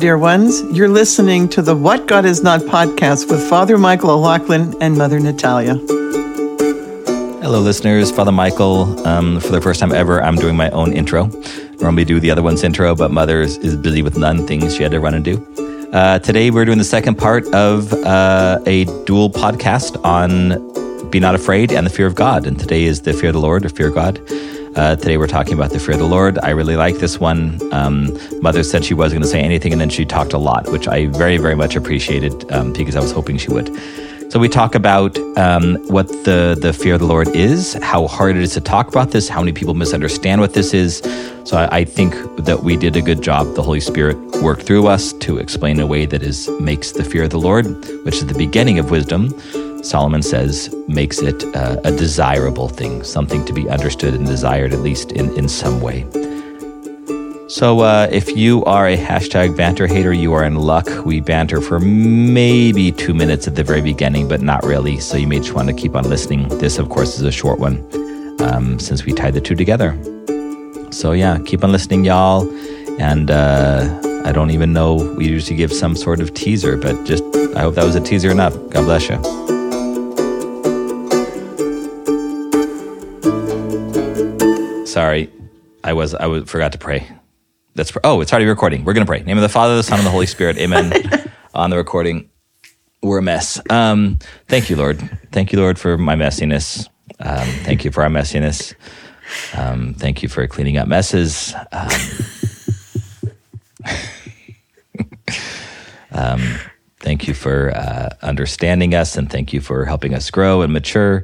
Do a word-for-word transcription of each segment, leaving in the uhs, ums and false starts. dear ones. You're listening to the What God Is Not podcast with Father Michael O'Loughlin and Mother Natalia. Hello, listeners. Father Michael, um, for the first time ever, I'm doing my own intro. Normally do the other one's intro, but Mother's is busy with nun things she had to run and do. Uh, today, we're doing the second part of uh, a dual podcast on Be Not Afraid and the Fear of God. And today is the Fear of the Lord or Fear of God. Uh, today we're talking about the fear of the Lord. I really like this one. Um, Mother said she wasn't going to say anything, and then she talked a lot, which I very, very much appreciated um, because I was hoping she would. So we talk about um, what the, the fear of the Lord is, how hard it is to talk about this, how many people misunderstand what this is. So I, I think that we did a good job. The Holy Spirit worked through us to explain a way that is makes the fear of the Lord, which is the beginning of wisdom, Solomon says, makes it uh, a desirable thing, something to be understood and desired, at least in, in some way. So uh, if you are a hashtag banter hater, you are in luck. We banter for maybe two minutes at the very beginning, but not really. So you may just want to keep on listening. This, of course, is a short one um, since we tied the two together. So yeah, keep on listening, y'all. And uh, I don't even know, we usually give some sort of teaser, but just I hope that was a teaser enough. God bless you. Sorry, I was I was, forgot to pray. That's oh, it's already recording. We're gonna pray. In the name of the Father, the Son, and the Holy Spirit. Amen. On the recording, we're a mess. Um, thank you, Lord. Thank you, Lord, for my messiness. Um, thank you for our messiness. Um, thank you for cleaning up messes. Um, um, thank you for uh, understanding us, and thank you for helping us grow and mature.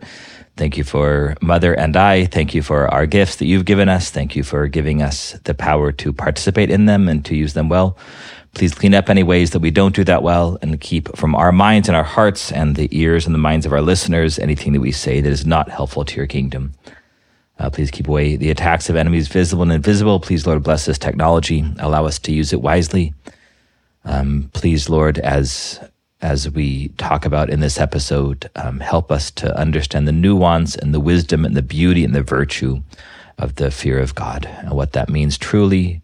Thank you for Mother and I. Thank you for our gifts that you've given us. Thank you for giving us the power to participate in them and to use them well. Please clean up any ways that we don't do that well and keep from our minds and our hearts and the ears and the minds of our listeners anything that we say that is not helpful to your kingdom. Uh, please keep away the attacks of enemies, visible and invisible. Please, Lord, bless this technology. Allow us to use it wisely. Um, please, Lord, as... As we talk about in this episode, um, help us to understand the nuance and the wisdom and the beauty and the virtue of the fear of God and what that means truly.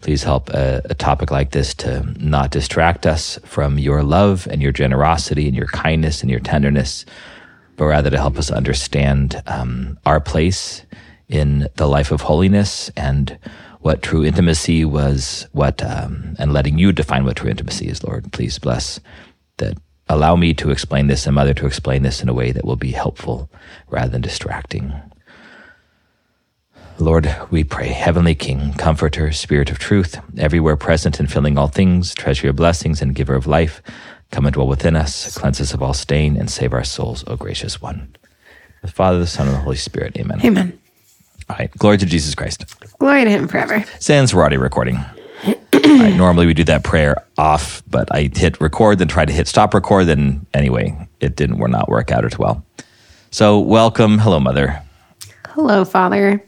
Please help a, a topic like this to not distract us from your love and your generosity and your kindness and your tenderness, but rather to help us understand um, our place in the life of holiness and what true intimacy was, what um, and letting you define what true intimacy is, Lord. Please bless that allow me to explain this and Mother to explain this in a way that will be helpful rather than distracting. Lord, we pray, Heavenly King, Comforter, Spirit of Truth, everywhere present and filling all things, treasure your blessings and giver of life, come and dwell within us, cleanse us of all stain, and save our souls, O gracious one. The Father, the Son, and the Holy Spirit. Amen. Amen. All right. Glory to Jesus Christ. Glory to him forever. Since we're already recording. Right, normally we do that prayer off, but I hit record, then tried to hit stop record, then anyway, it didn't We're not work out as well. So welcome. Hello, Mother. Hello, Father.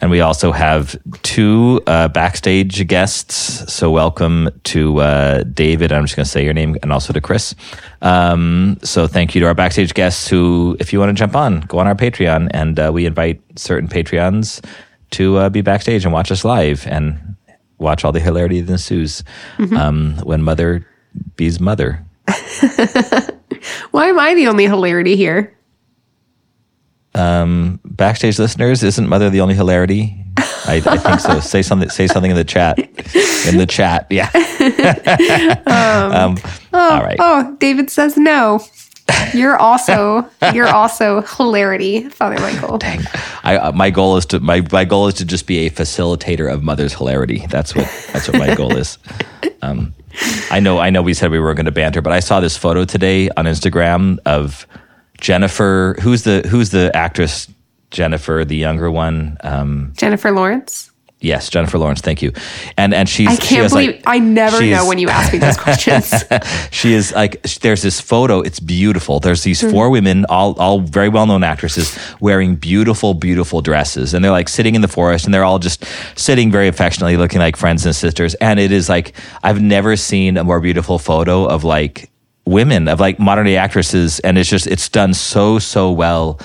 And we also have two uh, backstage guests. So welcome to uh, David, I'm just going to say your name, and also to Chris. Um, so thank you to our backstage guests who, if you want to jump on, go on our Patreon, and uh, we invite certain Patreons to uh, be backstage and watch us live, and watch all the hilarity that ensues mm-hmm. um, when Mother be's mother. Why am I the only hilarity here? Um, backstage listeners, isn't Mother the only hilarity? I, I think so. Say something. Say something in the chat. In the chat, yeah. um, um, oh, all right. Oh, David says no. You're also you're also hilarity, Father Michael. Dang, I, uh, my goal is to my, my goal is to just be a facilitator of Mother's hilarity. That's what that's what my goal is. Um, I know I know we said we were going to banter, but I saw this photo today on Instagram of Jennifer. Who's the who's the actress? Jennifer, the younger one. Um, Jennifer Lawrence. Yes, Jennifer Lawrence. Thank you. And and she's I can't she was believe like, I never know when you ask me those questions. She is like there's this photo. It's beautiful. There's these mm-hmm. four women, all all very well known actresses, wearing beautiful, beautiful dresses, and they're like sitting in the forest, and they're all just sitting very affectionately, looking like friends and sisters. And it is like I've never seen a more beautiful photo of like women of like modern day actresses, and it's just it's done so so well.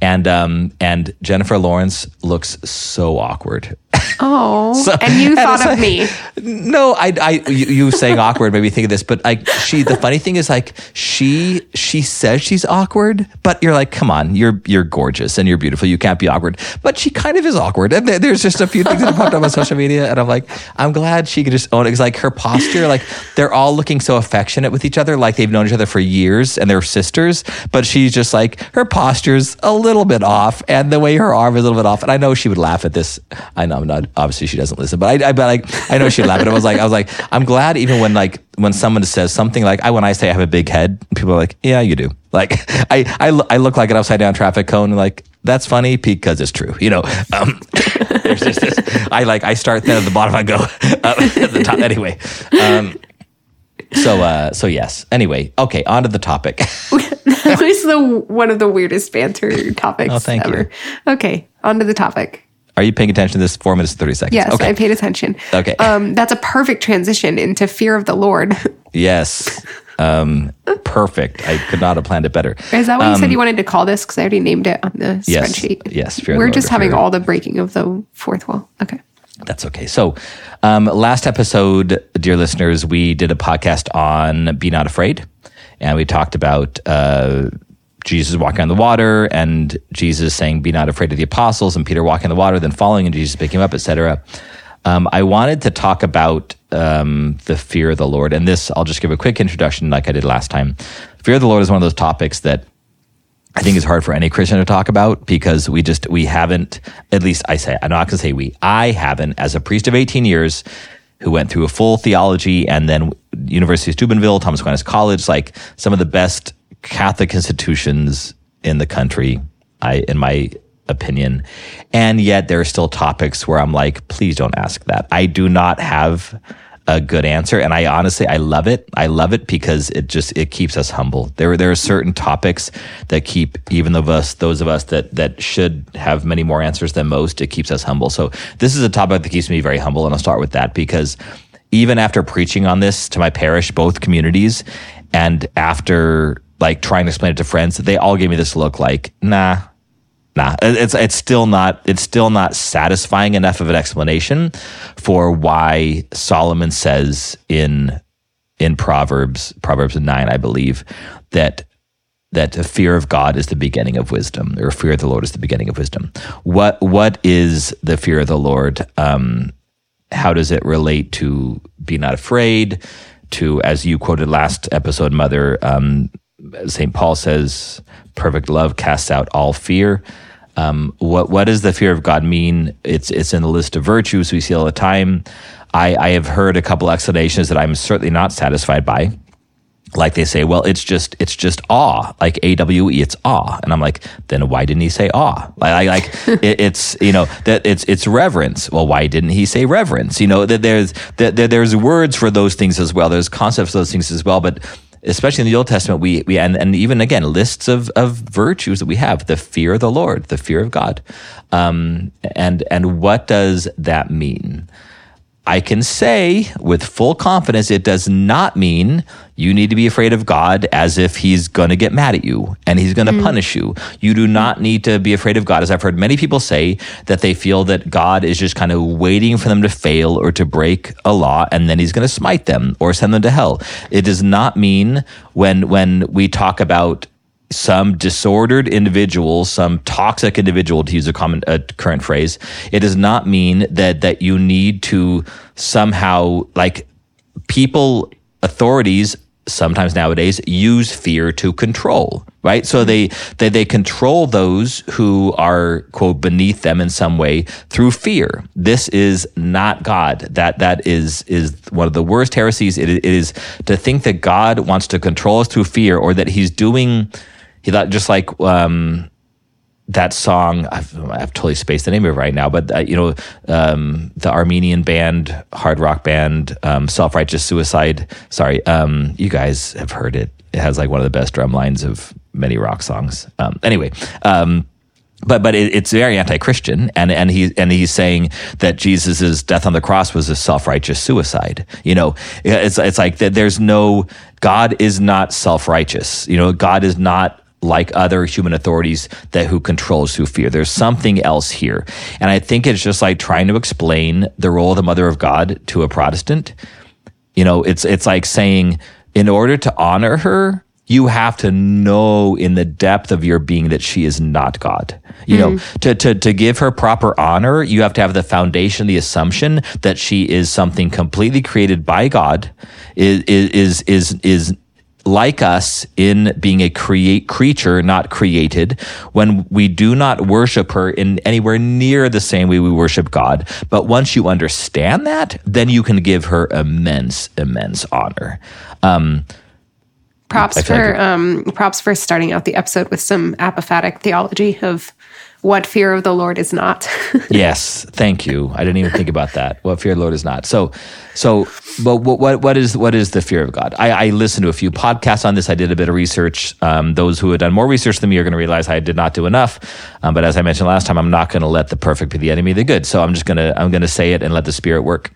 And um, and Jennifer Lawrence looks so awkward. Oh, so, and you thought and of like, me. No, I, I, you, you saying awkward made me think of this, but like she, the funny thing is like she, she says she's awkward, but you're like, come on, you're, you're gorgeous and you're beautiful. You can't be awkward, but she kind of is awkward. And there, there's just a few things that have popped up on social media and I'm like, I'm glad she could just own it. Cause like her posture, like they're all looking so affectionate with each other. Like they've known each other for years and they're sisters, but she's just like, her posture's a little bit off and the way her arm is a little bit off. And I know she would laugh at this. I know I'm not, obviously she doesn't listen, but I, I, but like, I know she'd laugh at it. I was like, I was like, I'm glad even when like, when someone says something like I, when I say I have a big head, people are like, yeah, you do. Like I, I, I look like an upside down traffic cone. Like that's funny because it's true. You know, um, there's just this, I like, I start there at the bottom, I go up at the top anyway. Um, So, uh, so yes. Anyway, okay, on to the topic. That was the, one of the weirdest banter topics oh, thank ever. You. Okay, on to the topic. Are you paying attention to this four minutes and thirty seconds? Yes, okay. I paid attention. Okay. Um, that's a perfect transition into fear of the Lord. Yes. Um, perfect. I could not have planned it better. Is that what um, you said you wanted to call this? Because I already named it on the yes, spreadsheet. Yes, fear We're of the just Lord, having fear. All the breaking of the fourth wall. Okay. That's okay. So, um, last episode, dear listeners, we did a podcast on Be Not Afraid. And we talked about uh, Jesus walking on the water and Jesus saying, be not afraid of the apostles, and Peter walking on the water, then falling and Jesus picking him up, et cetera. Um, I wanted to talk about um, the fear of the Lord. And this, I'll just give a quick introduction like I did last time. Fear of the Lord is one of those topics that I think it's hard for any Christian to talk about because we just, we haven't, at least I say, I'm not going to say we, I haven't, as a priest of eighteen years who went through a full theology and then University of Steubenville, Thomas Aquinas College, like some of the best Catholic institutions in the country, I, in my opinion. And yet there are still topics where I'm like, please don't ask that. I do not have a good answer. And I honestly, I love it. I love it because it just, it keeps us humble. There there are certain topics that keep even of us, those of us that, that should have many more answers than most, it keeps us humble. So this is a topic that keeps me very humble. And I'll start with that because even after preaching on this to my parish, both communities, and after like trying to explain it to friends, they all gave me this look like, nah, Nah, it's it's still not it's still not satisfying enough of an explanation for why Solomon says in in Proverbs Proverbs nine, I believe, that that the fear of God is the beginning of wisdom, or fear of the Lord is the beginning of wisdom. What what is the fear of the Lord? Um, how does it relate to be not afraid? To, as you quoted last episode, Mother, um, Saint Paul says, "Perfect love casts out all fear." Um, what what does the fear of God mean? It's it's in the list of virtues we see all the time. I, I have heard a couple explanations that I'm certainly not satisfied by. Like they say, well, it's just it's just awe, like A W E, it's awe, and I'm like, then why didn't he say awe? Like like it, it's you know that it's it's reverence. Well, why didn't he say reverence? You know that there's that there's words for those things as well. There's concepts for those things as well, but especially in the Old Testament, we, we and, and even again, lists of, of virtues that we have, the fear of the Lord, the fear of God. Um, and, and what does that mean? I can say with full confidence, it does not mean you need to be afraid of God as if he's going to get mad at you and he's going to mm. punish you. You do not need to be afraid of God. As I've heard many people say that they feel that God is just kind of waiting for them to fail or to break a law and then he's going to smite them or send them to hell. It does not mean when, when we talk about some disordered individual, some toxic individual, to use a common, a current phrase, it does not mean that, that you need to somehow, like people, authorities, sometimes nowadays, use fear to control, right? So they, they, they control those who are, quote, beneath them in some way through fear. This is not God. That, that is, is one of the worst heresies. It, it is to think that God wants to control us through fear or that he's doing, He thought just like um, that song. I've, I've totally spaced the name of it right now, but uh, you know, um, the Armenian band, hard rock band, um, Self-Righteous Suicide. Sorry, um, you guys have heard it. It has like one of the best drum lines of many rock songs. Um, anyway, um, but but it, it's very anti-Christian, and and he and he's saying that Jesus's death on the cross was a self-righteous suicide. You know, it's it's like that. There's no God is not self-righteous. You know, God is not like other human authorities that who controls through fear. There's something else here. And I think it's just like trying to explain the role of the Mother of God to a Protestant. You know, it's it's like saying, in order to honor her, you have to know in the depth of your being that she is not God. You mm-hmm. know, to, to, to give her proper honor, you have to have the foundation, the assumption that she is something completely created by God, is, is, is, is, is like us in being a create creature, not created, when we do not worship her in anywhere near the same way we worship God. But once you understand that, then you can give her immense, immense honor. Um, Props for um, props for starting out the episode with some apophatic theology of what fear of the Lord is not. Yes, thank you. I didn't even think about that. What fear of the Lord is not. So, so, but what what, what is what is the fear of God? I, I listened to a few podcasts on this. I did a bit of research. Um, those who had done more research than me are going to realize I did not do enough. Um, but as I mentioned last time, I'm not going to let the perfect be the enemy of the good. So I'm just gonna I'm gonna say it and let the Spirit work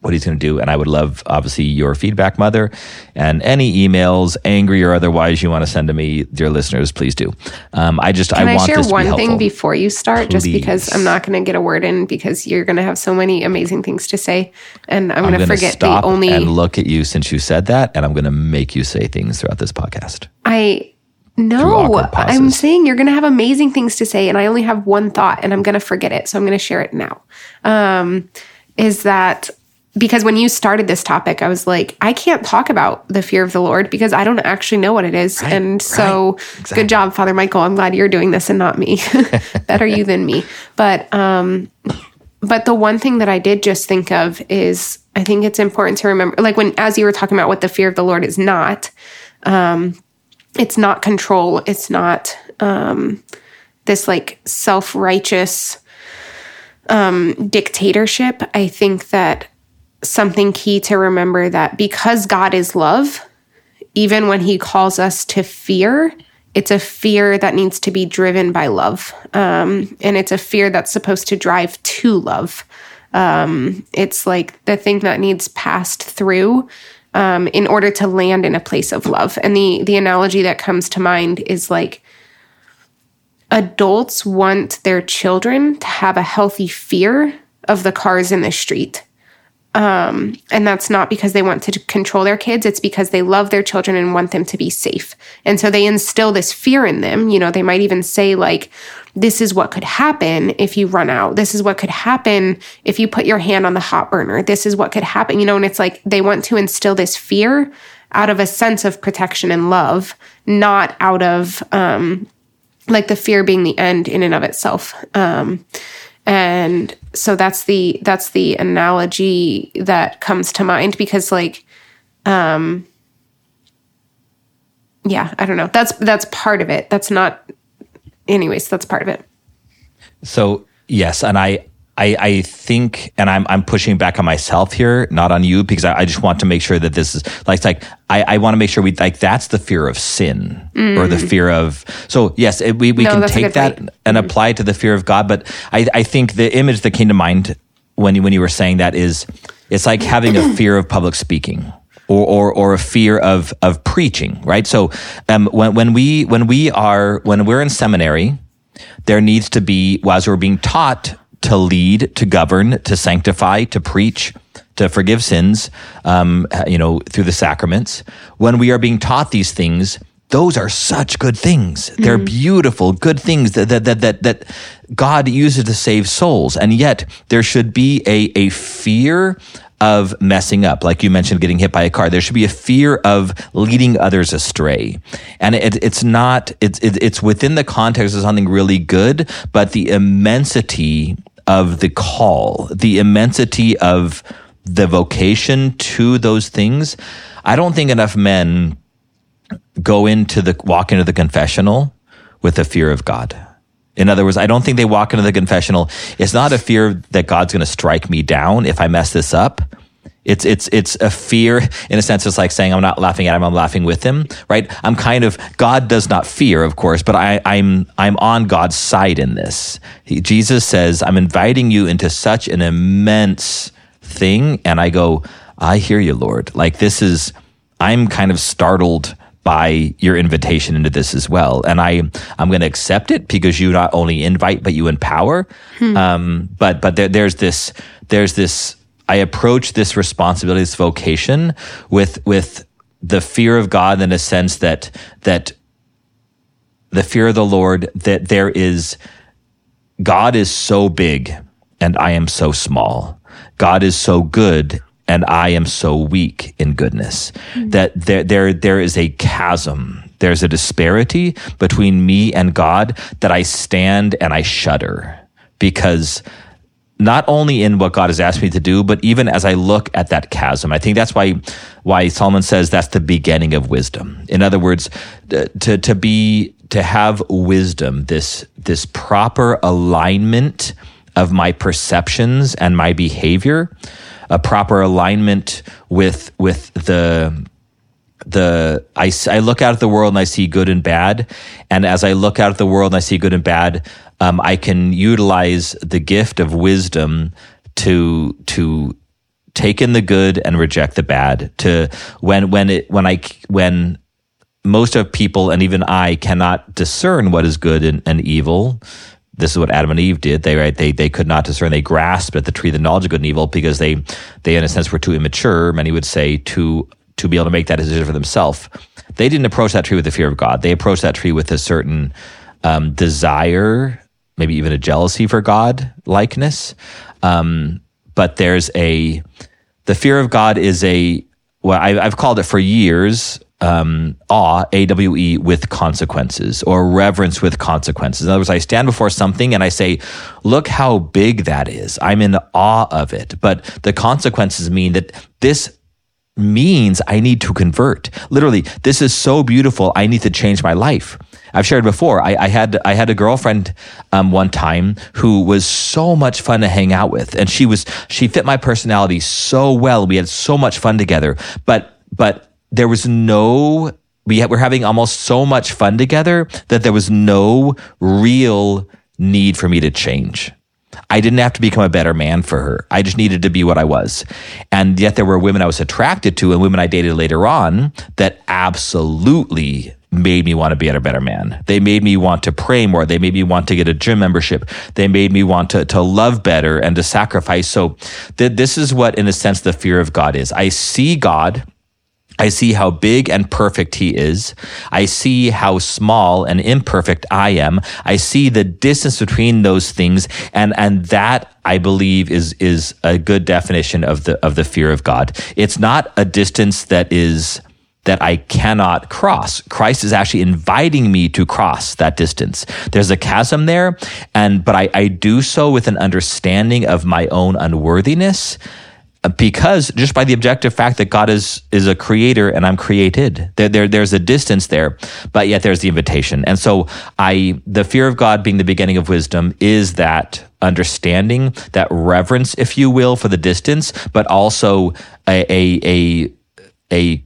what he's going to do. And I would love, obviously, your feedback, Mother, and any emails, angry or otherwise, you want to send to me, dear listeners, please do. Um, I just, Can I, I want this to be helpful. Can I share one thing before you start, please? Just because I'm not going to get a word in because you're going to have so many amazing things to say, and I'm, I'm going to forget stop the only... and look at you since you said that, and I'm going to make you say things throughout this podcast. I... No, I'm saying you're going to have amazing things to say, and I only have one thought, and I'm going to forget it, so I'm going to share it now. Um, is that... Because when you started this topic, I was like, I can't talk about the fear of the Lord because I don't actually know what it is. Right, and so right, exactly. Good job, Father Michael. I'm glad you're doing this and not me. Better you than me. But um, but the one thing that I did just think of is I think it's important to remember, like when as you were talking about what the fear of the Lord is not, um, it's not control. It's not um, this like self-righteous um, dictatorship. I think that something key to remember that because God is love, even when he calls us to fear, it's a fear that needs to be driven by love. Um, and it's a fear that's supposed to drive to love. Um, it's like the thing that needs passed through um, in order to land in a place of love. And the the analogy that comes to mind is like adults want their children to have a healthy fear of the cars in the street. Um, and that's not because they want to control their kids. It's because they love their children and want them to be safe. And so they instill this fear in them. You know, they might even say like, this is what could happen if you run out. This is what could happen if you put your hand on the hot burner. This is what could happen, you know, and it's like they want to instill this fear out of a sense of protection and love, not out of um, like the fear being the end in and of itself. Um And so that's the that's the analogy that comes to mind because, like, um, yeah, I don't know. That's that's part of it. That's not, anyways. That's part of it. So yes, and I I, I think, and I'm I'm pushing back on myself here, not on you, because I, I just want to make sure that this is like it's like I, I want to make sure we like that's the fear of sin mm. or the fear of. So yes, it, we we no, can take that point. And mm. apply it to the fear of God. But I, I think the image that came to mind when you, when you were saying that is it's like having a fear of public speaking or or or a fear of of preaching, right? So um, when when we when we are when we're in seminary, there needs to be well, as we're being taught to lead, to govern, to sanctify, to preach, to forgive sins, um, you know, through the sacraments. When we are being taught these things, those are such good things. Mm-hmm. They're beautiful, good things that, that, that, that, that God uses to save souls. And yet there should be a, a fear of messing up. Like you mentioned, getting hit by a car. There should be a fear of leading others astray. And it, it's not, it's, it, it's within the context of something really good, but the immensity of the call, the immensity of the vocation to those things. I don't think enough men go into the, walk into the confessional with a fear of God. In other words, I don't think they walk into the confessional. It's not a fear that God's going to strike me down if I mess this up. It's, it's, it's a fear in a sense. It's like saying, I'm not laughing at him. I'm laughing with him, right? I'm kind of, God does not fear, of course, but I, I'm, I'm on God's side in this. He, Jesus says, I'm inviting you into such an immense thing. And I go, I hear you, Lord. Like this is, I'm kind of startled by your invitation into this as well. And I, I'm going to accept it because you not only invite, but you empower. Hmm. Um, but, but there, there's this, there's this, I approach this responsibility, this vocation with, with the fear of God in a sense that, that the fear of the Lord, that there is, God is so big and I am so small. God is so good and I am so weak in goodness. Mm-hmm. That there, there, there is a chasm. There's a disparity between me and God that I stand and I shudder, because not only in what God has asked me to do, but even as I look at that chasm. I think that's why, why Solomon says that's the beginning of wisdom. In other words, to, to be, to have wisdom, this, this proper alignment of my perceptions and my behavior, a proper alignment with, with the, the, I, I look out at the world and I see good and bad. And as I look out at the world and I see good and bad, um, I can utilize the gift of wisdom to, to take in the good and reject the bad. To, when, when it, when I, when most of people and even I cannot discern what is good and, and evil. This is what Adam and Eve did. They, right, they, they could not discern. They grasped at the tree of the knowledge of good and evil because they, they, in a sense, were too immature. Many would say to, to be able to make that decision for themselves. They didn't approach that tree with the fear of God. They approached that tree with a certain, um, desire, maybe even a jealousy for God likeness. Um, but there's a, the fear of God is a, well, I, I've called it for years, Um, awe, A W E, with consequences, or reverence with consequences. In other words, I stand before something and I say, look how big that is. I'm in awe of it. But the consequences mean that this means I need to convert. Literally, this is so beautiful, I need to change my life. I've shared before, I, I had I had a girlfriend um, one time who was so much fun to hang out with. And she was she fit my personality so well. We had so much fun together. But but there was no, we were having almost so much fun together that there was no real need for me to change. I didn't have to become a better man for her. I just needed to be what I was. And yet there were women I was attracted to and women I dated later on that absolutely made me want to be a better man. They made me want to pray more. They made me want to get a gym membership. They made me want to, to love better and to sacrifice. So th- this is what, in a sense, the fear of God is. I see God. I see how big and perfect he is. I see how small and imperfect I am. I see the distance between those things. And, and that, I believe, is, is a good definition of the, of the fear of God. It's not a distance that is, that I cannot cross. Christ is actually inviting me to cross that distance. There's a chasm there. And, but I, I do so with an understanding of my own unworthiness, because just by the objective fact that God is is a creator and I'm created, there, there there's a distance there, but yet there's the invitation. And so I, the fear of God being the beginning of wisdom is that understanding, that reverence, if you will, for the distance, but also a a a, a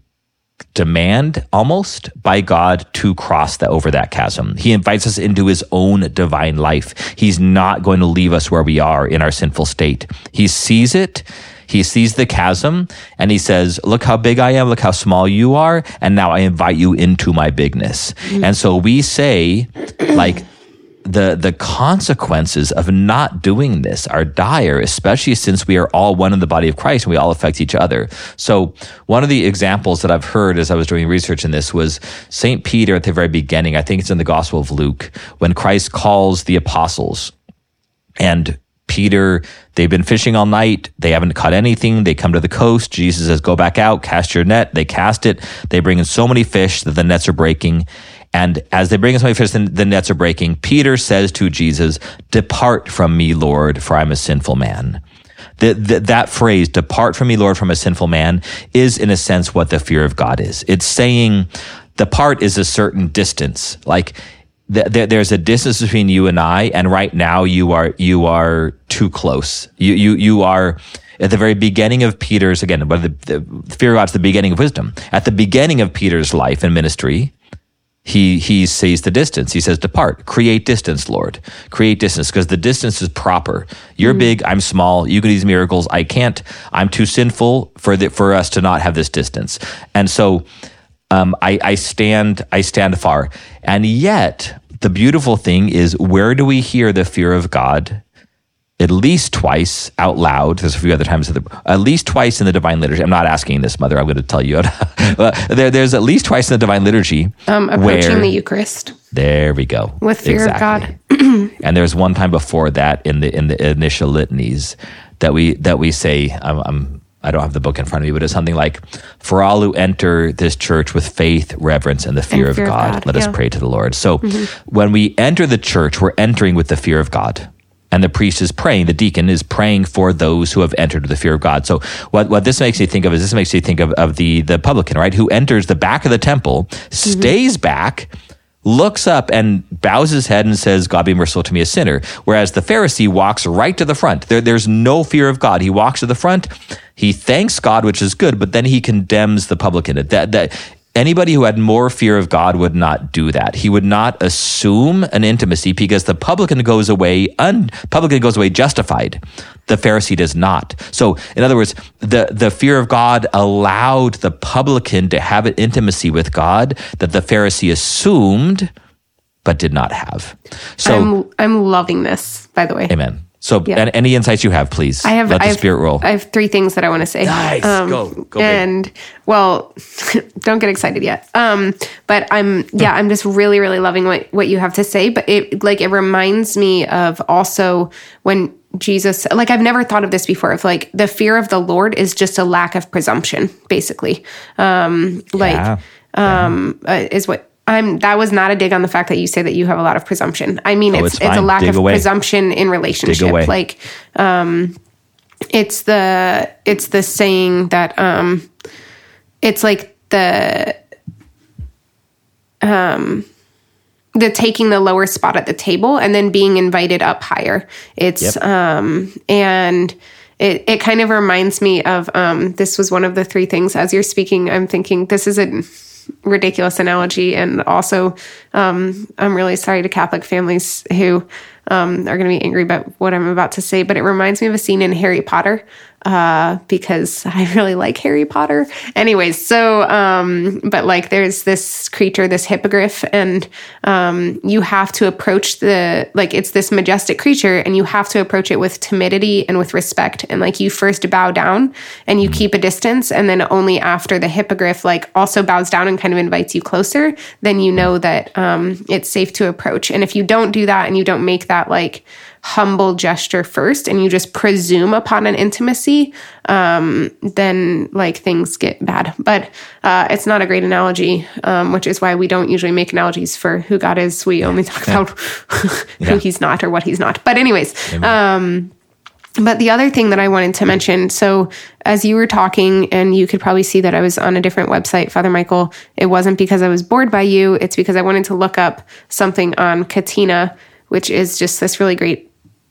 demand almost by God to cross that, over that chasm. He invites us into his own divine life. He's not going to leave us where we are in our sinful state. He sees it. He sees the chasm and he says, look how big I am, look how small you are, and now I invite you into my bigness. Mm-hmm. And so we say, like, the the consequences of not doing this are dire, especially since we are all one in the body of Christ and we all affect each other. So one of the examples that I've heard as I was doing research in this was Saint Peter at the very beginning. I think it's in the Gospel of Luke, when Christ calls the apostles, and Peter, they've been fishing all night. They haven't caught anything. They come to the coast. Jesus says, go back out, cast your net. They cast it. They bring in so many fish that the nets are breaking. And as they bring in so many fish, the nets are breaking. Peter says to Jesus, depart from me, Lord, for I'm a sinful man. The, the, that phrase, depart from me, Lord, from a sinful man, is in a sense what the fear of God is. It's saying depart is a certain distance. Like, There, there's a distance between you and I, and right now you are, you are too close. You, you, you are at the very beginning of Peter's, again, but the, the fear of God's the beginning of wisdom. At the beginning of Peter's life and ministry, he, he sees the distance. He says, depart, create distance, Lord, create distance, because the distance is proper. You're mm-hmm. big. I'm small. You can do these miracles. I can't. I'm too sinful for the, for us to not have this distance. And so, Um, I, I stand, I stand far. And yet, the beautiful thing is, where do we hear the fear of God? At least twice out loud. There's a few other times, at least twice in the Divine Liturgy. I'm not asking this, Mother. I'm going to tell you. there, there's at least twice in the Divine Liturgy. Um, approaching where, the Eucharist. There we go. With fear exactly. of God. And there's one time before that in the in the initial litanies that we that we say. I'm, I'm I don't have the book in front of me, but it's something like, "For all who enter this church with faith, reverence, and the fear, and fear of, God, of God, let yeah. us pray to the Lord." So mm-hmm. when we enter the church, we're entering with the fear of God. And the priest is praying, the deacon is praying for those who have entered the fear of God. So what, what this makes me think of is this makes me think of, of the, the publican, right? Who enters the back of the temple, mm-hmm. stays back, looks up and bows his head and says, "God be merciful to me, a sinner." Whereas the Pharisee walks right to the front. There, there's no fear of God. He walks to the front. He thanks God, which is good, but then he condemns the publican. That, that, Anybody who had more fear of God would not do that. He would not assume an intimacy because the publican goes away un, publican goes away justified. The Pharisee does not. So, in other words, the, the fear of God allowed the publican to have an intimacy with God that the Pharisee assumed but did not have. So, I'm, I'm loving this, by the way. Amen. So, yeah. any insights you have, please. I have. Let the I have, spirit roll. I have three things that I want to say. Nice. Um, go. Go. And babe. well, don't get excited yet. Um, but I'm. Yeah, I'm just really, really loving what, what you have to say. But it like it reminds me of also when Jesus. Like I've never thought of this before. Of like the fear of the Lord is just a lack of presumption, basically. Um, like yeah. um yeah. Uh, is what. I'm, that was not a dig on the fact that you say that you have a lot of presumption. I mean, oh, it's it's, it's a lack dig of away. presumption in relationship. Like, um, it's the it's the saying that um, it's like the um, the taking the lower spot at the table and then being invited up higher. It's yep. um and. It it kind of reminds me of um, this was one of the three things. As you're speaking, I'm thinking this is a ridiculous analogy, and also um, I'm really sorry to Catholic families who um, are going to be angry about what I'm about to say. But it reminds me of a scene in Harry Potter uh, because I really like Harry Potter. Anyways, so um, but like there's this creature, this hippogriff, and um, you have to approach the like it's this majestic creature, and you have to approach it with timidity and with respect. And like you first bow down and you keep a distance, and then only after the hippogriff like also bows down and kind of invites you closer, then you know that um, it's safe to approach. And if you don't do that and you don't make that like humble gesture first and you just presume upon an intimacy, um, then like things get bad. But uh, it's not a great analogy, um, which is why we don't usually make analogies for who God is. We only talk about yeah. who he's not or what he's not. But anyways, um, but the other thing that I wanted to mention, so as you were talking, and you could probably see that I was on a different website, Father Michael, it wasn't because I was bored by you. It's because I wanted to look up something on Catena, which is just this really great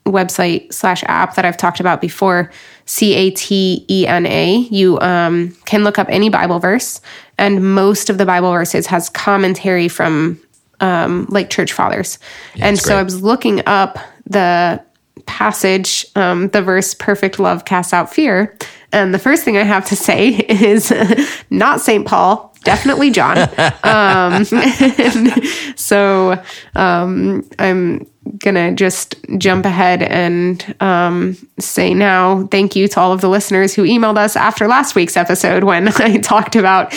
website slash app that I've talked about before, C A T E N A. You um, can look up any Bible verse, and most of the Bible verses has commentary from um, like church fathers. Yeah, and so great. I was looking up the passage, um, the verse, perfect love casts out fear. And the first thing I have to say is not Saint Paul, definitely John. um, so um, I'm going to just jump ahead and um, say now thank you to all of the listeners who emailed us after last week's episode when I talked about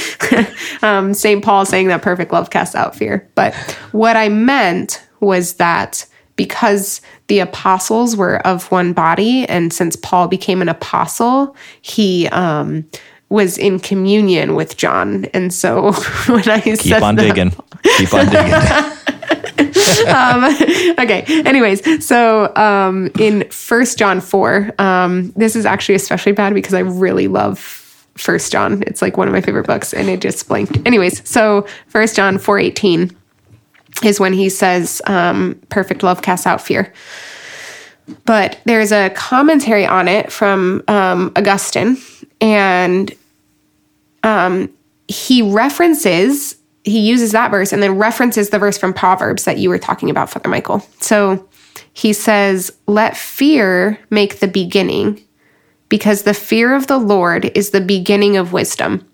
um, Saint Paul saying that perfect love casts out fear. But what I meant was that because the apostles were of one body, and since Paul became an apostle, he um, was in communion with John. And so when I keep said on that, digging, keep on digging. um, okay. Anyways, so um, in First John four, um, this is actually especially bad because I really love First John. It's like one of my favorite books, and it just blanked. Anyways, so First John four eighteen. Is when he says, um, perfect love casts out fear. But there's a commentary on it from um, Augustine, and um, he references, he uses that verse and then references the verse from Proverbs that you were talking about, Father Michael. So he says, let fear make the beginning, because the fear of the Lord is the beginning of wisdom.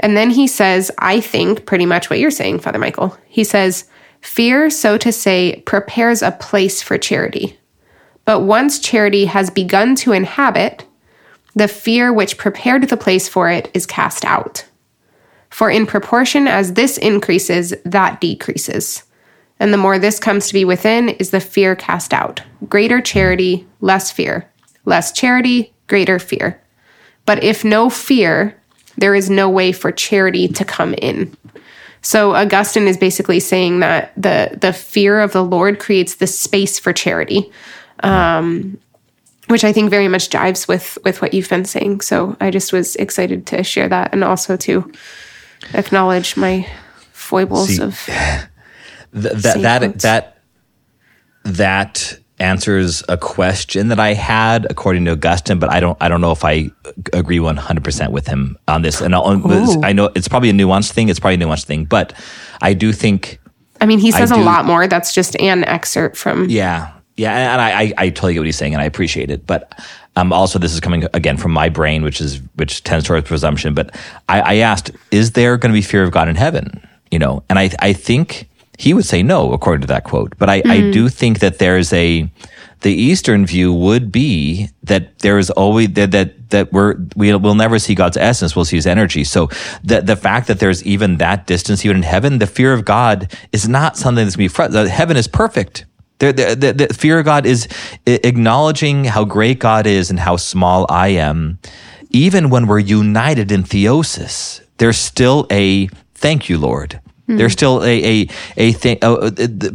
And then he says, I think pretty much what you're saying, Father Michael. He says, fear, so to say, prepares a place for charity. But once charity has begun to inhabit, the fear which prepared the place for it is cast out. For in proportion as this increases, that decreases. And the more this comes to be within is the fear cast out. Greater charity, less fear. Less charity, greater fear. But if no fear, there is no way for charity to come in. So Augustine is basically saying that the, the fear of the Lord creates the space for charity, um, which I think very much jives with, with what you've been saying. So I just was excited to share that and also to acknowledge my foibles See, of... Th- that that, that that answers a question that I had according to Augustine, but I don't I don't know if I agree one hundred percent with him on this. And I'll, I know it's probably a nuanced thing. It's probably a nuanced thing, but I do think. I mean, he says do, a lot more. That's just an excerpt from. Yeah, yeah, and I, I I totally get what he's saying, and I appreciate it. But um, also this is coming again from my brain, which is which tends towards presumption. But I, I asked, is there going to be fear of God in heaven? You know, and I I think. He would say no, according to that quote. But I, mm. I do think that there is a, the Eastern view would be that there is always, that that, that we're, we will never see God's essence, we'll see his energy. So the, the fact that there's even that distance even in heaven, the fear of God is not something that's going to be front. Heaven is perfect. The, the, the, the fear of God is acknowledging how great God is and how small I am. Even when we're united in theosis, there's still a thank you, Lord. There's still a a a thing. Uh,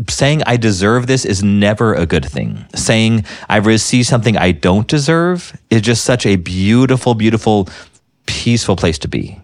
saying I deserve this is never a good thing. Saying I receive something I don't deserve is just such a beautiful, beautiful, peaceful place to be.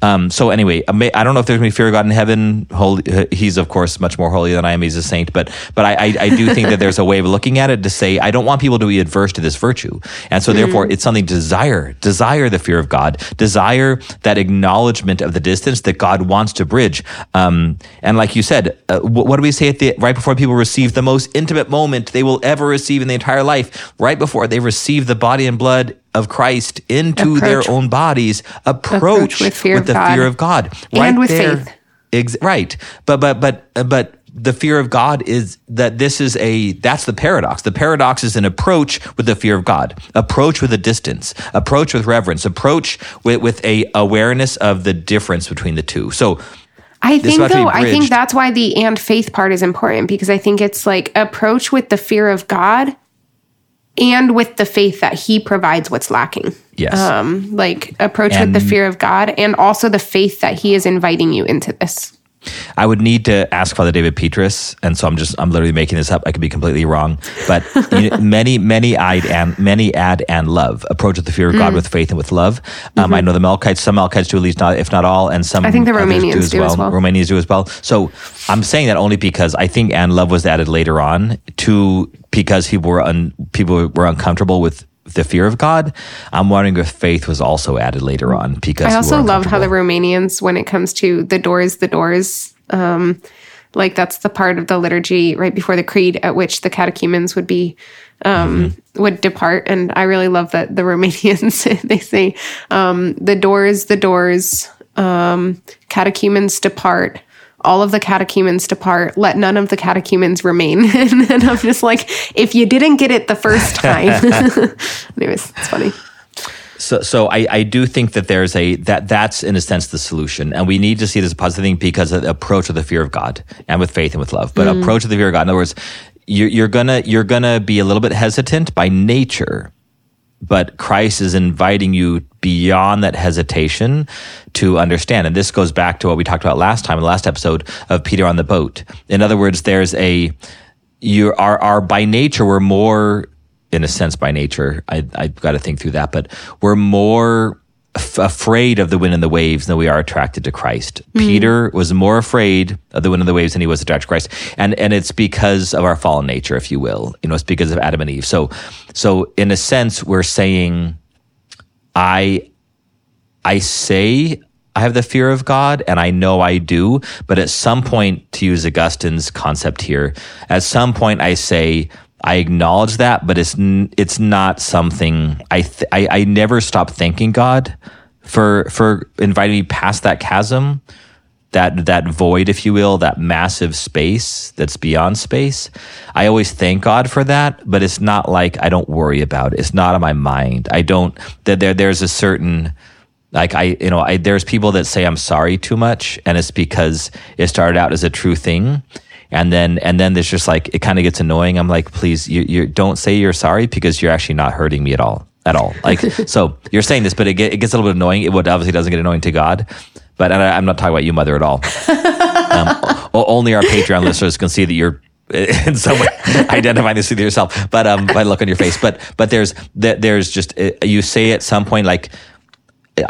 Um, so anyway, I don't know if there's going to be fear of God in heaven. Holy, he's of course much more holy than I am. He's a saint, but but I, I, I do think that there's a way of looking at it to say I don't want people to be adverse to this virtue, and so therefore mm. it's something to desire, desire the fear of God, desire that acknowledgement of the distance that God wants to bridge. Um, and like you said, uh, what do we say at the right before people receive the most intimate moment they will ever receive in the entire life? Right before they receive the body and blood of Christ into approach. Their own bodies, approach, approach with, fear with the God. Fear of God, right and with there, faith, ex- right? But but but but the fear of God is that this is a that's the paradox. The paradox is an approach with the fear of God, approach with a distance, approach with reverence, approach with with a awareness of the difference between the two. So. I think though, I think that's why the and faith part is important because I think it's like approach with the fear of God. And with the faith that he provides what's lacking. Yes. Um, like approach and with the fear of God and also the faith that he is inviting you into this. I would need to ask Father David Petrus, and so I'm just, I'm literally making this up. I could be completely wrong, but you know, many, many add and, many add and love, approach with the fear of mm. God with faith and with love. Um, mm-hmm. I know the Melkites, some Melkites do at least not, if not all, and some I think the Romanians do, as, do well. as well. Romanians do as well. So I'm saying that only because I think and love was added later on to, because people were, un, people were uncomfortable with the fear of God. I'm wondering if faith was also added later on because I also love how the Romanians, when it comes to the doors, the doors, um, like that's the part of the liturgy right before the creed at which the catechumens would be, um, mm-hmm. would depart. And I really love that the Romanians, they say, um, the doors, the doors, um, catechumens depart. All of the catechumens depart, let none of the catechumens remain. And then I'm just like, if you didn't get it the first time. Anyways, it's funny. So so I, I do think that there's a, that that's in a sense the solution. And we need to see this positive thing because of the approach of the fear of God and with faith and with love. But mm. approach of the fear of God, in other words, you're, you're gonna you're gonna be a little bit hesitant by nature. But Christ is inviting you beyond that hesitation to understand. And this goes back to what we talked about last time, in the last episode of Peter on the boat. In other words, there's a, you are, are by nature, we're more, in a sense, by nature, I, I've got to think through that, but we're more f- afraid of the wind and the waves than we are attracted to Christ. Mm-hmm. Peter was more afraid of the wind and the waves than he was attracted to Christ. And, and it's because of our fallen nature, if you will. You know, it's because of Adam and Eve. So, so in a sense, we're saying, I, I say I have the fear of God and I know I do, but at some point, to use Augustine's concept here, at some point I say, I acknowledge that, but it's, it's not something I, th- I, I never stop thanking God for for inviting me past that chasm, that that void, if you will, that massive space that's beyond space. I always thank God for that, but it's not like I don't worry about it. It's not on my mind. I don't, that there there's a certain, like I, you know, I there's people that say I'm sorry too much, and it's because it started out as a true thing. And then, and then there's just like, it kind of gets annoying. I'm like, please, you, you don't say you're sorry, because you're actually not hurting me at all, at all. Like, so you're saying this, but it, get, it gets a little bit annoying. It obviously doesn't get annoying to God, but and I, I'm not talking about you, Mother, at all. Um, only our Patreon listeners can see that you're in some way identifying this with yourself, but um, by the look on your face. But but there's there's just, you say at some point like,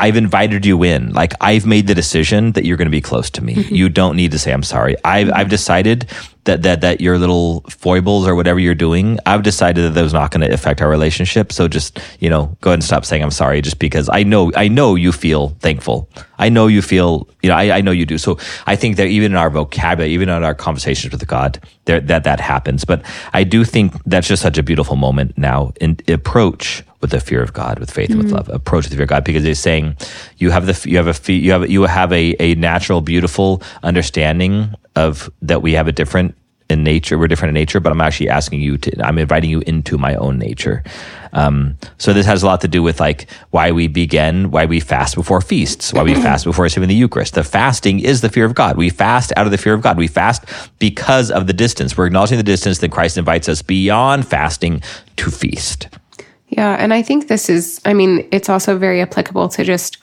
I've invited you in. Like, I've made the decision that you're going to be close to me. Mm-hmm. You don't need to say I'm sorry. I've I've decided that that that your little foibles or whatever you're doing, I've decided that that was not going to affect our relationship. So just, you know, go ahead and stop saying I'm sorry, just because I know I know you feel thankful. I know you feel, you know, I, I know you do. So I think that even in our vocabulary, even in our conversations with God, there, that that happens. But I do think that's just such a beautiful moment now in approach. With the fear of God, with faith, mm-hmm. with love, approach with the fear of God, because he's saying you have the you have a you have you have a, a natural, beautiful understanding of that we have a different in nature. We're different in nature, but I'm actually asking you to. I'm inviting you into my own nature. Um, so this has a lot to do with like why we begin, why we fast before feasts, why we fast before receiving the Eucharist. The fasting is the fear of God. We fast out of the fear of God. We fast because of the distance. We're acknowledging the distance that Christ invites us beyond fasting to feast. Yeah, and I think this is, I mean, it's also very applicable to just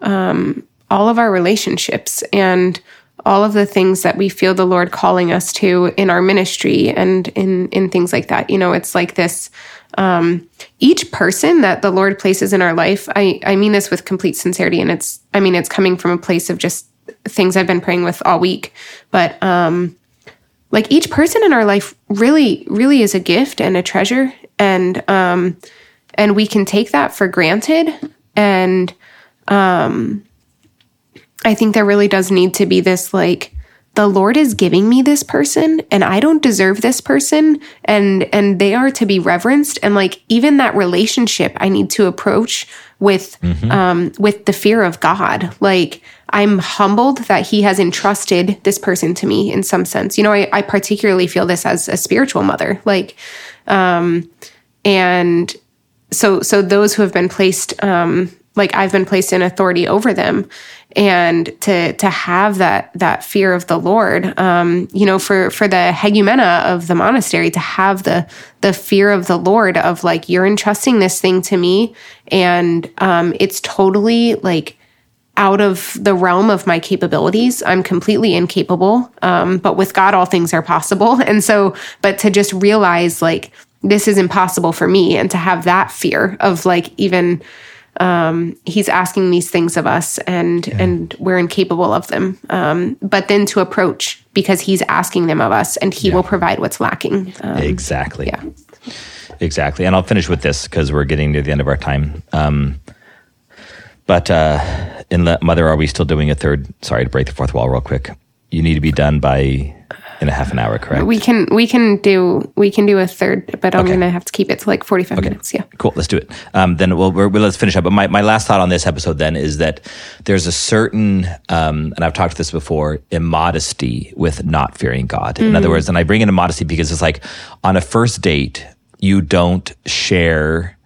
um, all of our relationships and all of the things that we feel the Lord calling us to in our ministry and in, in things like that. You know, it's like this, um, each person that the Lord places in our life, I, I mean this with complete sincerity, and it's, I mean, it's coming from a place of just things I've been praying with all week, but um, like each person in our life really, really is a gift and a treasure. And um, and we can take that for granted. And um, I think there really does need to be this, like, the Lord is giving me this person, and I don't deserve this person, and and they are to be reverenced. And like even that relationship, I need to approach with mm-hmm. um, with the fear of God. Like I'm humbled that He has entrusted this person to me in some sense. You know, I, I particularly feel this as a spiritual mother, like. Um, and so, so those who have been placed, um, like I've been placed in authority over them, and to, to have that, that fear of the Lord, um, you know, for, for the hegumena of the monastery to have the, the fear of the Lord of like, you're entrusting this thing to me. And, um, it's totally like out of the realm of my capabilities. I'm completely incapable. Um, but with God, all things are possible. And so, but to just realize like, this is impossible for me, and to have that fear of like, even, um, he's asking these things of us, and, yeah. and we're incapable of them. Um, but then to approach, because he's asking them of us, and he yeah. will provide what's lacking. Um, exactly. Yeah. Exactly. And I'll finish with this, cause we're getting near the end of our time. Um, But uh, in the Mother, are we still doing a third? Sorry to break the fourth wall real quick. You need to be done by in a half an hour, correct? We can we can do we can do a third, but I'm okay. Gonna have to keep it to like forty-five okay. minutes. Yeah, cool. Let's do it. Um, then we'll, we'll let's finish up. But my, my last thought on this episode then is that there's a certain um, and I've talked to this before, immodesty with not fearing God. Mm-hmm. In other words, and I bring in immodesty because it's like on a first date you don't share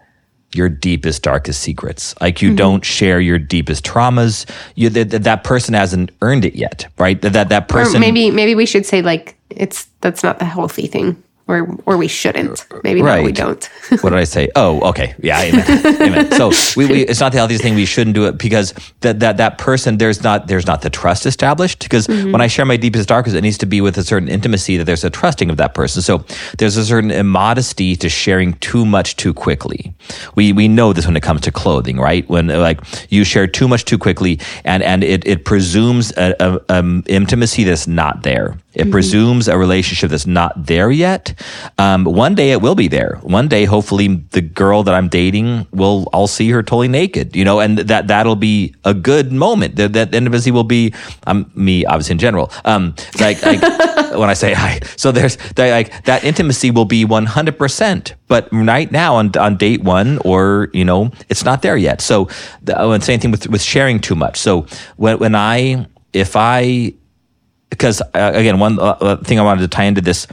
your deepest, darkest secrets. Like you mm-hmm. don't share your deepest traumas. You th- th- that person hasn't earned it yet, right? Th- that that person. Or maybe maybe we should say like it's that's not the healthy thing, or or we shouldn't. Maybe right. No, we don't. What did I say? Oh, okay, yeah, amen. amen. So we, we it's not the healthiest thing. We shouldn't do it because that that that person there's not there's not the trust established. Because mm-hmm. when I share my deepest, darkest, it needs to be with a certain intimacy that there's a trusting of that person. So there's a certain immodesty to sharing too much too quickly. We we know this when it comes to clothing, right? When like you share too much too quickly, and and it it presumes a, a, a intimacy that's not there. It mm-hmm. presumes a relationship that's not there yet. Um, one day it will be there. One day, hopefully, the girl that I'm dating will, I'll see her totally naked, you know, and that, that'll be a good moment. That, that intimacy will be, um, me, obviously, in general. Um, like, like when I say hi, so there's that, like, that intimacy will be one hundred percent. But right now on, on date one, or, you know, it's not there yet. So, the, oh, and same thing with, with sharing too much. So when, when I, if I, because uh, again, one uh, thing I wanted to tie into this,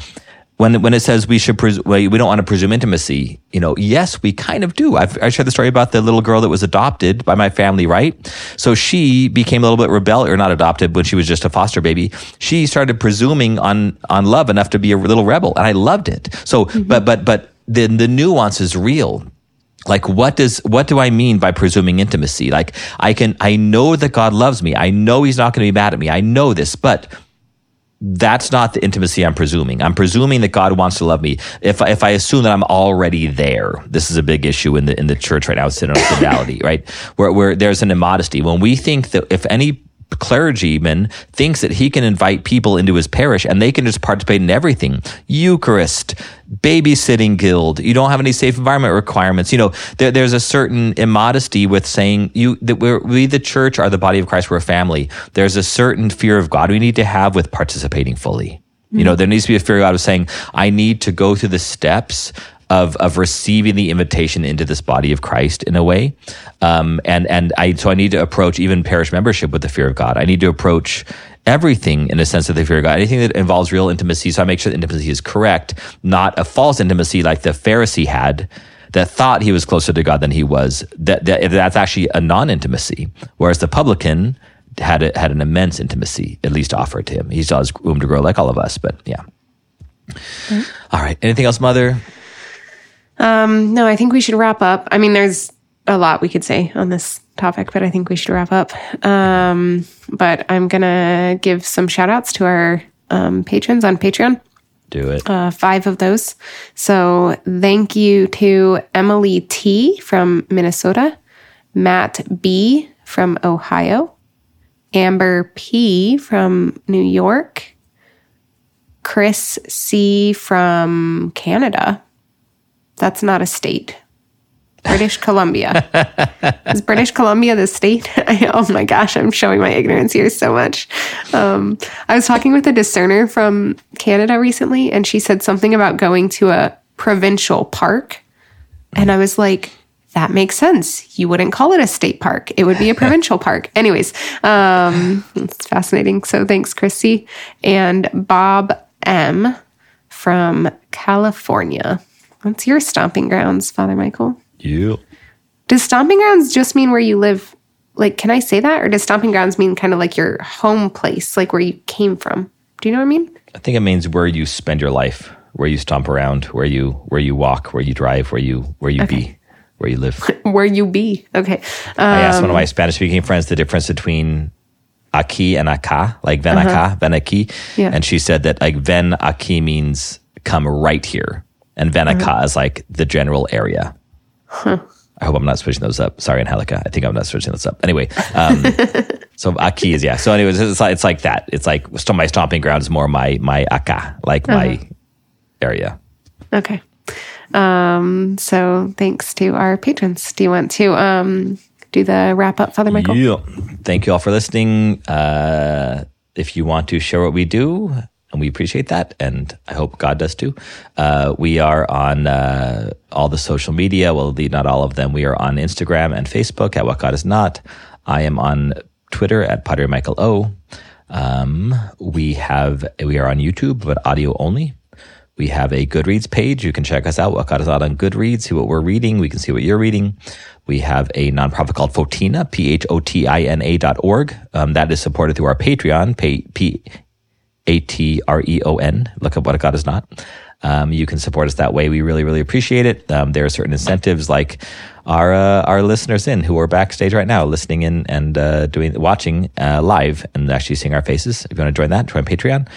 when when it says we should pres- we don't want to presume intimacy, you know, yes, we kind of do. I've, I shared the story about the little girl that was adopted by my family, right? So she became a little bit rebellious, or not adopted, when she was just a foster baby. She started presuming on on love enough to be a little rebel, and I loved it. So, mm-hmm. but but but the the nuance is real. Like, what does, what do I mean by presuming intimacy? Like, I can, I know that God loves me. I know he's not going to be mad at me. I know this, but that's not the intimacy I'm presuming. I'm presuming that God wants to love me. If I, if I assume that I'm already there, this is a big issue in the, in the church right now, sin and fidelity, right? Where, where there's an immodesty. When we think that if any clergyman thinks that he can invite people into his parish and they can just participate in everything, Eucharist, babysitting guild, you don't have any safe environment requirements, you know, there, there's a certain immodesty with saying you that we're, we the church are the body of Christ, we're a family. There's a certain fear of God we need to have with participating fully. Mm-hmm. You know, there needs to be a fear of God of saying, I need to go through the steps Of, of receiving the invitation into this body of Christ in a way. Um, and, and I, so I need to approach even parish membership with the fear of God. I need to approach everything in a sense of the fear of God, anything that involves real intimacy. So I make sure the intimacy is correct, not a false intimacy like the Pharisee had, that thought he was closer to God than he was. That, that that's actually a non-intimacy. Whereas the publican had a, had an immense intimacy, at least offered to him. He saw his room to grow like all of us, but yeah. Mm-hmm. All right. Anything else, Mother? Um, no, I think we should wrap up. I mean, there's a lot we could say on this topic, but I think we should wrap up. Um, but I'm going to give some shout outs to our um, patrons on Patreon. Do it. Uh, five of those. So thank you to Emily T. from Minnesota, Matt B. from Ohio, Amber P. from New York, Chris C. from Canada. That's not a state. British Columbia. Is British Columbia the state? I, oh my gosh, I'm showing my ignorance here so much. Um, I was talking with a discerner from Canada recently, and she said something about going to a provincial park. And I was like, that makes sense. You wouldn't call it a state park. It would be a provincial park. Anyways, um, it's fascinating. So thanks, Chrissy. And Bob M. from California. What's your stomping grounds, Father Michael? Yeah. Does stomping grounds just mean where you live? Like, can I say that? Or does stomping grounds mean kind of like your home place, like where you came from? Do you know what I mean? I think it means where you spend your life, where you stomp around, where you where you walk, where you drive, where you where you okay. be, where you live. Where you be. Okay. Um, I asked one of my Spanish-speaking friends the difference between aquí and acá, like ven acá, uh-huh. ven aquí. Yeah. And she said that like ven aquí means come right here. And Venica uh, is like the general area. Huh. I hope I'm not switching those up. Sorry, Angelica. I think I'm not switching those up. Anyway, um, so Aki is, yeah. So anyways, it's like, it's like that. It's like so my stomping ground is more my my Aka, like uh-huh. my area. Okay. Um, so thanks to our patrons. Do you want to um, do the wrap up, Father Michael? Yeah. Thank you all for listening. Uh, if you want to share what we do, and we appreciate that, and I hope God does too. Uh, we are on uh, all the social media. Well, not all of them. We are on Instagram and Facebook at What God Is Not. I am on Twitter at Padre Michael O. Um, we have we are on YouTube, but audio only. We have a Goodreads page. You can check us out. What God Is Not on Goodreads. See what we're reading. We can see what you're reading. We have a nonprofit called Photina, P H O T I N A dot org. Um, that is supported through our Patreon. Pay, P. A T R E O N. Look up What God Is Not. Um, you can support us that way. We really, really appreciate it. Um, there are certain incentives like our uh, our listeners in who are backstage right now, listening in and uh, doing watching uh, live and actually seeing our faces. If you want to join that, join Patreon.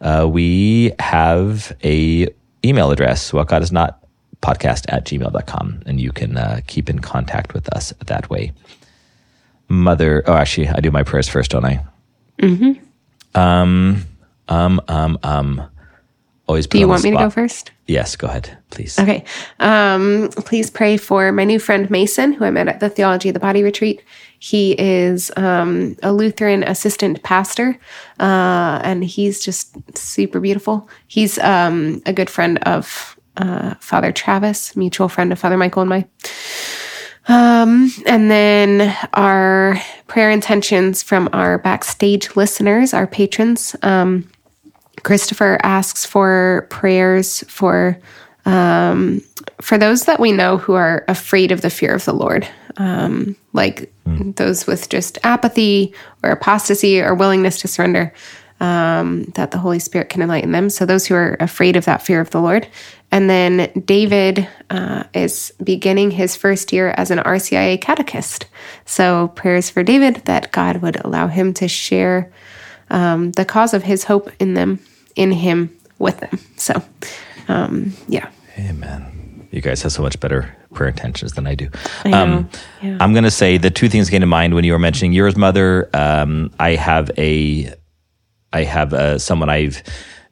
Uh, we have a email address, What God Is Not podcast at gmail dot com, and you can uh, keep in contact with us that way. Mother, oh, actually, I do my prayers first, don't I? Mm-hmm. Um... Um, um, um, always put on the spot. Do you want me to go first? Yes, go ahead, please. Okay. Um, please pray for my new friend Mason, who I met at the Theology of the Body retreat. He is um, a Lutheran assistant pastor, uh, and he's just super beautiful. He's um, a good friend of uh, Father Travis, mutual friend of Father Michael and I. Um, and then our prayer intentions from our backstage listeners, our patrons. Um, Christopher asks for prayers for, um, for those that we know who are afraid of the fear of the Lord. Um, like mm. those with just apathy or apostasy or willingness to surrender, um, that the Holy Spirit can enlighten them. So those who are afraid of that fear of the Lord. And then David uh, is beginning his first year as an R C I A catechist. So prayers for David that God would allow him to share um, the cause of his hope in them, in him, with them. So, um, yeah. Amen. You guys have so much better prayer intentions than I do. I um, yeah. I'm going to say the two things came to mind when you were mentioning yours, Mother. Um, I have a, I have a, someone I've.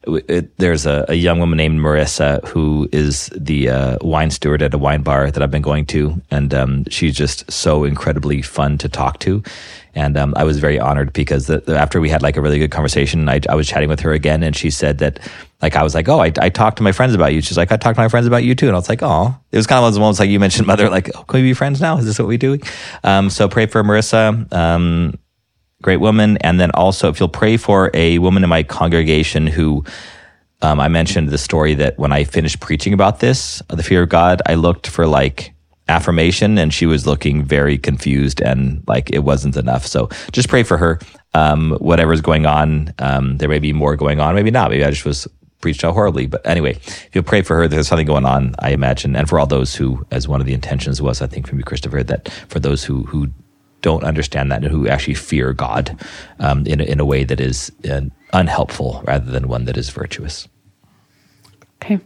It, there's a, a young woman named Marissa who is the uh, wine steward at a wine bar that I've been going to, and um, she's just so incredibly fun to talk to. And um, I was very honored because the, the, after we had like a really good conversation, I, I was chatting with her again, and she said that, like, I was like, oh, I, I talked to my friends about you. She's like, I talked to my friends about you too. And I was like, oh, it was kind of one of those moments like you mentioned, Mother, like, oh, can we be friends now? Is this what we do? Um, so pray for Marissa. Um, Great woman. And then also, if you'll pray for a woman in my congregation who, um, I mentioned the story that when I finished preaching about this, the fear of God, I looked for like affirmation, and she was looking very confused and like it wasn't enough. So just pray for her. Um, whatever's going on, um, there may be more going on, maybe not. Maybe I just was preached out horribly. But anyway, if you'll pray for her, there's something going on, I imagine. And for all those who, as one of the intentions was, I think from you, Christopher, that for those who, who, don't understand that and who actually fear God um, in, in a way that is uh, unhelpful rather than one that is virtuous. Okay.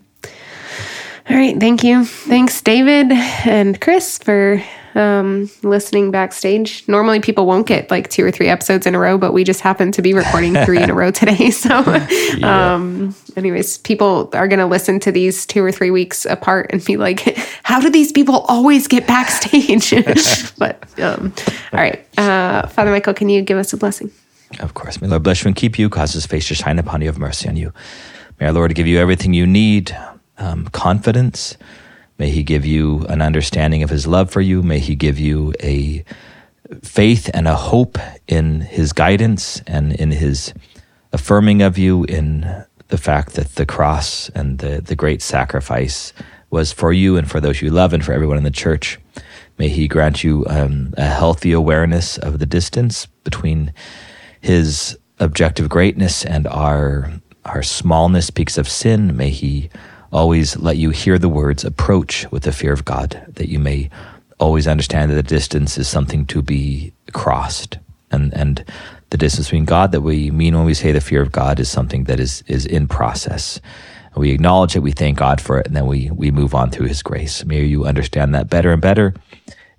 All right. Thank you. Thanks, David and Chris, for um, listening backstage. Normally people won't get like two or three episodes in a row, but we just happen to be recording three in a row today. So yeah. um, anyways, people are going to listen to these two or three weeks apart and be like, how do these people always get backstage? But um, all right. Uh, Father Michael, can you give us a blessing? Of course. May Lord bless you and keep you, cause his face to shine upon you, have mercy on you. May our Lord give you everything you need. Um, confidence. May he give you an understanding of his love for you. May he give you a faith and a hope in his guidance and in his affirming of you in the fact that the cross and the, the great sacrifice was for you and for those you love and for everyone in the church. May he grant you um, a healthy awareness of the distance between his objective greatness and our, our smallness, peaks of sin. May he always let you hear the words approach with the fear of God, that you may always understand that the distance is something to be crossed. And and the distance between God that we mean when we say the fear of God is something that is is in process. We acknowledge it, we thank God for it, and then we, we move on through his grace. May you understand that better and better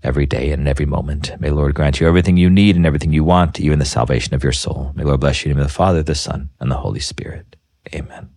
every day and every moment. May the Lord grant you everything you need and everything you want, even the salvation of your soul. May the Lord bless you in the name of the Father, the Son, and the Holy Spirit. Amen.